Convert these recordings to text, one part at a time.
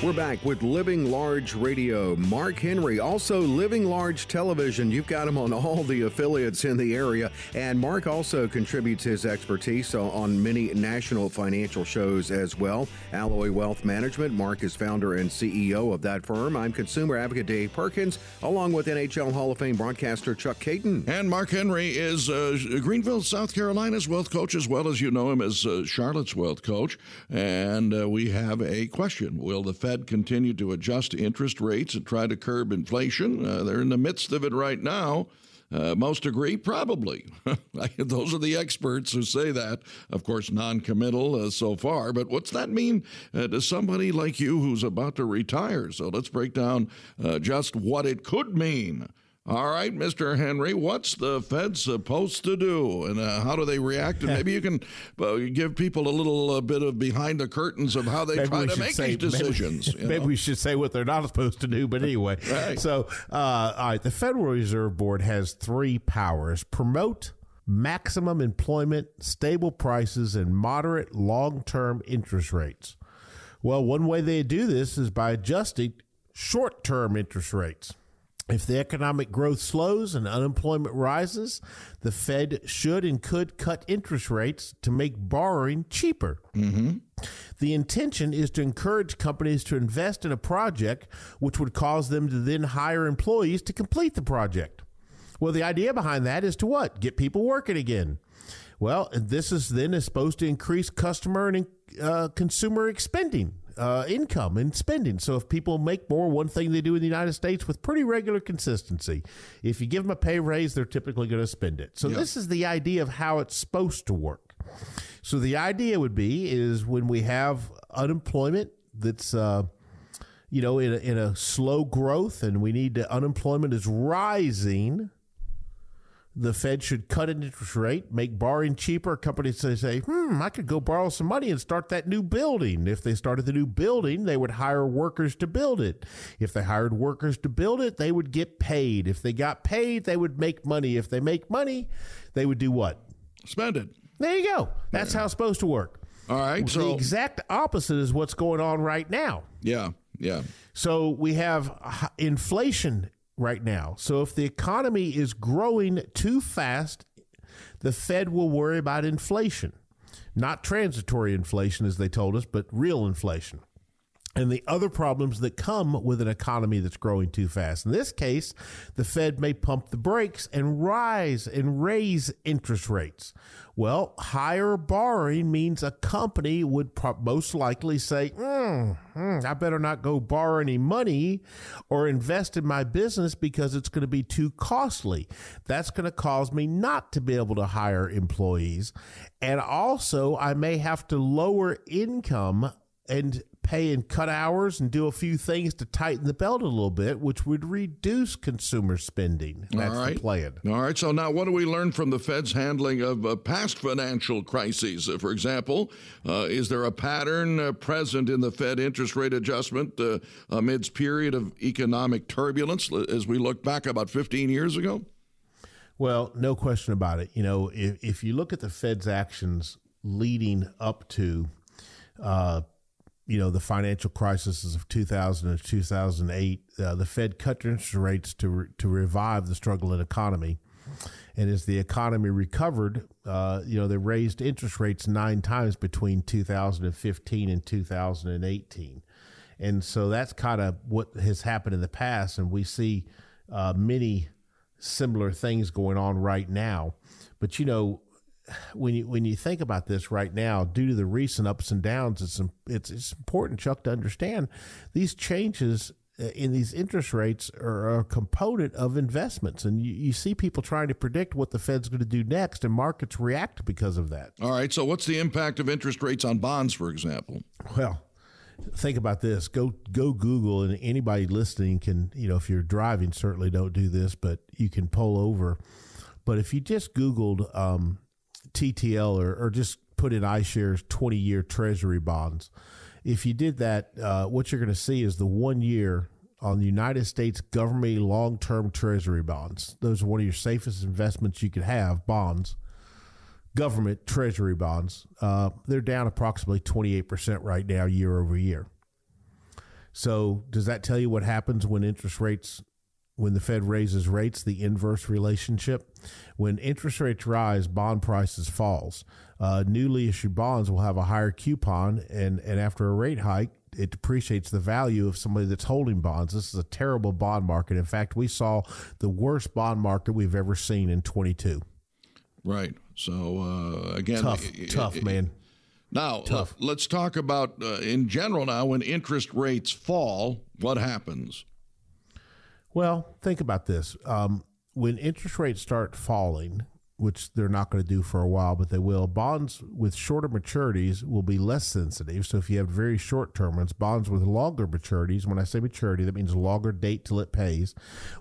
We're back with Living Large Radio. Mark Henry, also Living Large Television. You've got him on all the affiliates in the area. And Mark also contributes his expertise on many national financial shows as well. Alloy Wealth Management. Mark is founder and CEO of that firm. I'm consumer advocate Dave Perkins, along with NHL Hall of Fame broadcaster Chuck Caton. And Mark Henry is Greenville, South Carolina's wealth coach, as well as you know him as Charlotte's wealth coach. And we have a question. Will the Fed continue to adjust interest rates and try to curb inflation? They're in the midst of it right now. Most agree, probably. Those are the experts who say that. Of course, non-committal so far. But what's that mean to somebody like you who's about to retire? So let's break down just what it could mean. All right, Mr. Henry, what's the Fed supposed to do, and how do they react? And maybe you can give people a little bit of behind the curtains of how they try to make these decisions. Maybe we should say what they're not supposed to do, but anyway. Right. So, all right, the Federal Reserve Board has three powers: promote maximum employment, stable prices, and moderate long-term interest rates. Well, one way they do this is by adjusting short-term interest rates. If the economic growth slows and unemployment rises, the Fed should and could cut interest rates to make borrowing cheaper. Mm-hmm. The intention is to encourage companies to invest in a project, which would cause them to then hire employees to complete the project. Well, the idea behind that is to what? Get people working again. Well, this is then is supposed to increase customer and consumer spending. Income and spending. So if people make more, one thing they do in the United States with pretty regular consistency, if you give them a pay raise, they're typically going to spend it. So This is the idea of how it's supposed to work. So the idea would be is when we have unemployment that's, in a slow growth and we need to, unemployment is rising, the Fed should cut an interest rate, make borrowing cheaper. Companies say, I could go borrow some money and start that new building. If they started the new building, they would hire workers to build it. If they hired workers to build it, they would get paid. If they got paid, they would make money. If they make money, they would do what? Spend it. There you go. That's how it's supposed to work. All right. Well, so the exact opposite is what's going on right now. Yeah, yeah. So we have inflation right now. So if the economy is growing too fast, the Fed will worry about inflation, not transitory inflation, as they told us, but real inflation and the other problems that come with an economy that's growing too fast. In this case, the Fed may pump the brakes and raise interest rates. Well, higher borrowing means a company would most likely say, I better not go borrow any money or invest in my business because it's going to be too costly. That's going to cause me not to be able to hire employees. And also, I may have to lower income and pay and cut hours and do a few things to tighten the belt a little bit, which would reduce consumer spending. That's the plan. All right. So now what do we learn from the Fed's handling of past financial crises? For example, is there a pattern present in the Fed interest rate adjustment amidst period of economic turbulence as we look back about 15 years ago? Well, no question about it. You know, if you look at the Fed's actions leading up to the financial crises of 2000 and 2008, the Fed cut interest rates to revive the struggling economy. And as the economy recovered, they raised interest rates 9 times between 2015 and 2018. And so that's kind of what has happened in the past. And we see many similar things going on right now. But, you know, when you think about this right now, due to the recent ups and downs, it's important, Chuck, to understand these changes in these interest rates are a component of investments. And you see people trying to predict what the Fed's going to do next, and markets react because of that. All right. So what's the impact of interest rates on bonds, for example? Well, think about this. Go Google, and anybody listening can, if you're driving, certainly don't do this, but you can pull over. But if you just Googled TTL or just put in iShares 20-year Treasury bonds. If you did that, what you're going to see is the 1 year on the United States government long-term Treasury bonds. Those are one of your safest investments you could have, bonds, government Treasury bonds. They're down approximately 28% right now year over year. So does that tell you what happens when interest rates, when the Fed raises rates, the inverse relationship? When interest rates rise, bond prices falls. Newly issued bonds will have a higher coupon, and after a rate hike, it depreciates the value of somebody that's holding bonds. This is a terrible bond market. In fact, we saw the worst bond market we've ever seen in 22. Right. So, again, tough, man. Now, tough. Let's talk about, in general now, when interest rates fall, what happens? Well, think about this. When interest rates start falling, which they're not going to do for a while, but they will, bonds with shorter maturities will be less sensitive. So if you have very short-term ones, bonds with longer maturities, when I say maturity, that means longer date till it pays,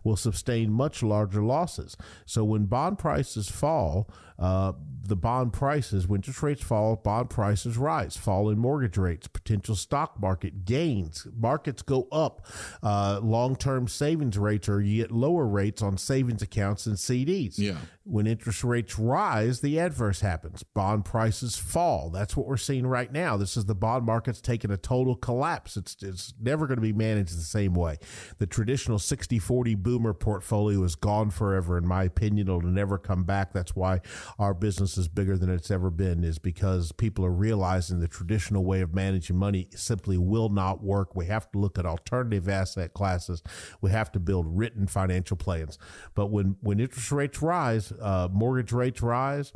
will sustain much larger losses. So when bond prices fall, when interest rates fall, bond prices rise, fall in mortgage rates, potential stock market gains, markets go up, long-term savings rates, or you get lower rates on savings accounts and CDs. Yeah. When interest rates rise, the adverse happens. Bond prices fall. That's what we're seeing right now. This is the bond market's taking a total collapse. It's never going to be managed the same way. The traditional 60-40 boomer portfolio is gone forever. In my opinion, it'll never come back. That's why our business is bigger than it's ever been, is because people are realizing the traditional way of managing money simply will not work. We have to look at alternative asset classes. We have to build written financial plans. But when interest rates rise, mortgage rates rise,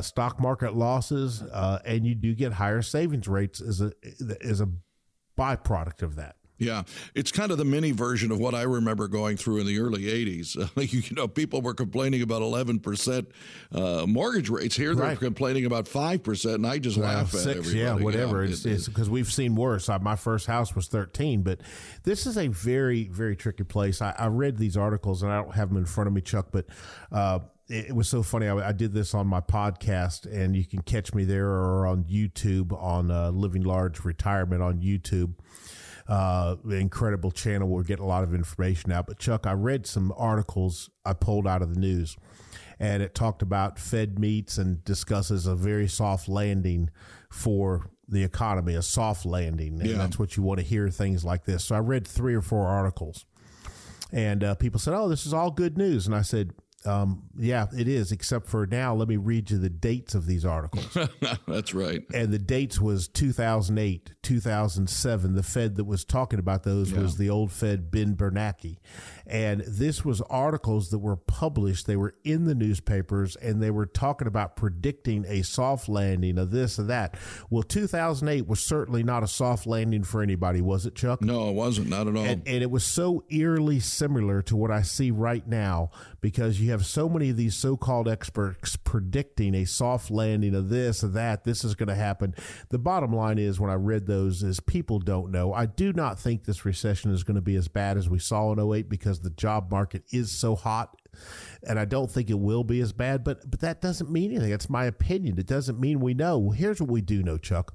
stock market losses, and you do get higher savings rates as a byproduct of that. Yeah, it's kind of the mini version of what I remember going through in the early 80s. People were complaining about 11% mortgage rates. Here they're complaining about 5%, and I just laugh at everybody. Yeah, whatever. Yeah, it's because we've seen worse. My first house was 13, but this is a very, very tricky place. I read these articles, and I don't have them in front of me, Chuck, but it was so funny. I did this on my podcast, and you can catch me there or on YouTube on Living Large Retirement on YouTube. Incredible channel. We're getting a lot of information out. But Chuck, I read some articles I pulled out of the news, and it talked about Fed meets and discusses a very soft landing for the economy, a soft landing. And that's what you want to hear, things like this. So I read 3 or 4 articles, and people said, oh, this is all good news. And I said, yeah, it is, except for now, let me read you the dates of these articles. That's right. And the dates was 2008, 2007. The Fed that was talking about those was the old Fed, Ben Bernanke. And this was articles that were published. They were in the newspapers, and they were talking about predicting a soft landing of this or that. Well, 2008 was certainly not a soft landing for anybody, was it, Chuck? No, it wasn't. Not at all. And it was so eerily similar to what I see right now, because you have so many of these so-called experts predicting a soft landing of this or that. This is going to happen. The bottom line is, when I read those, is people don't know. I do not think this recession is going to be as bad as we saw in 2008, because the job market is so hot, and I don't think it will be as bad, but that doesn't mean anything. That's my opinion. It doesn't mean we know. Well, here's what we do know, Chuck.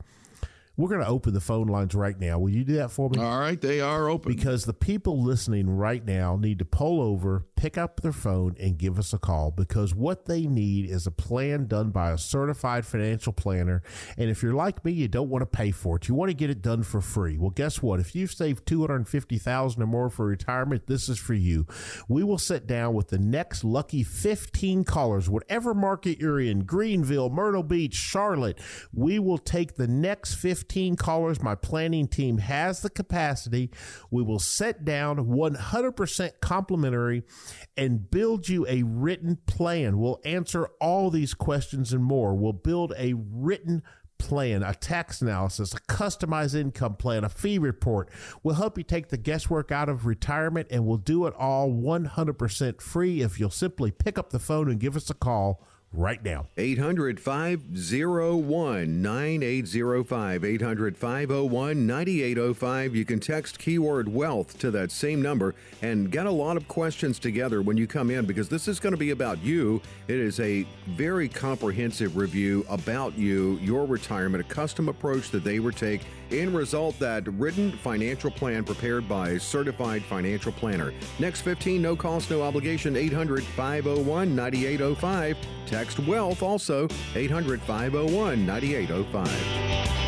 We're going to open the phone lines right now. Will you do that for me? All right. They are open. Because the people listening right now need to pull over, pick up their phone, and give us a call, because what they need is a plan done by a certified financial planner. And if you're like me, you don't want to pay for it. You want to get it done for free. Well, guess what? If you've saved $250,000 or more for retirement, this is for you. We will sit down with the next lucky 15 callers, whatever market you're in, Greenville, Myrtle Beach, Charlotte. We will take the next 15 callers. My planning team has the capacity. We will sit down 100% complimentary and build you a written plan. We'll answer all these questions and more. We'll build a written plan, a tax analysis, a customized income plan, a fee report. We'll help you take the guesswork out of retirement, and we'll do it all 100% free if you'll simply pick up the phone and give us a call right now. 800-501-9805, 800-501-9805. You can text keyword wealth to that same number and get a lot of questions together when you come in, because this is going to be about you. It is a very comprehensive review about you, your retirement, a custom approach that they would take. In result, that written financial plan prepared by a certified financial planner. Next 15, no cost, no obligation, 800-501-9805. Text WEALTH also, 800-501-9805.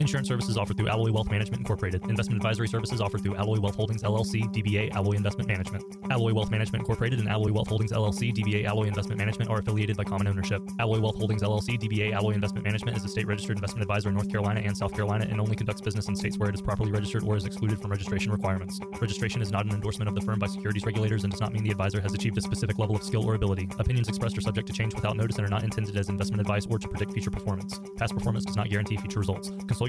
Insurance services offered through Alloy Wealth Management, Incorporated. Investment advisory services offered through Alloy Wealth Holdings, LLC, DBA Alloy Investment Management. Alloy Wealth Management, Incorporated and Alloy Wealth Holdings, LLC, DBA Alloy Investment Management are affiliated by common ownership. Alloy Wealth Holdings, LLC, DBA Alloy Investment Management is a state-registered investment advisor in North Carolina and South Carolina and only conducts business in states where it is properly registered or is excluded from registration requirements. Registration is not an endorsement of the firm by securities regulators and does not mean the advisor has achieved a specific level of skill or ability. Opinions expressed are subject to change without notice and are not intended as investment advice or to predict future performance. Past performance does not guarantee future results. Consult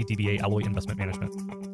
DBA Alloy Investment Management.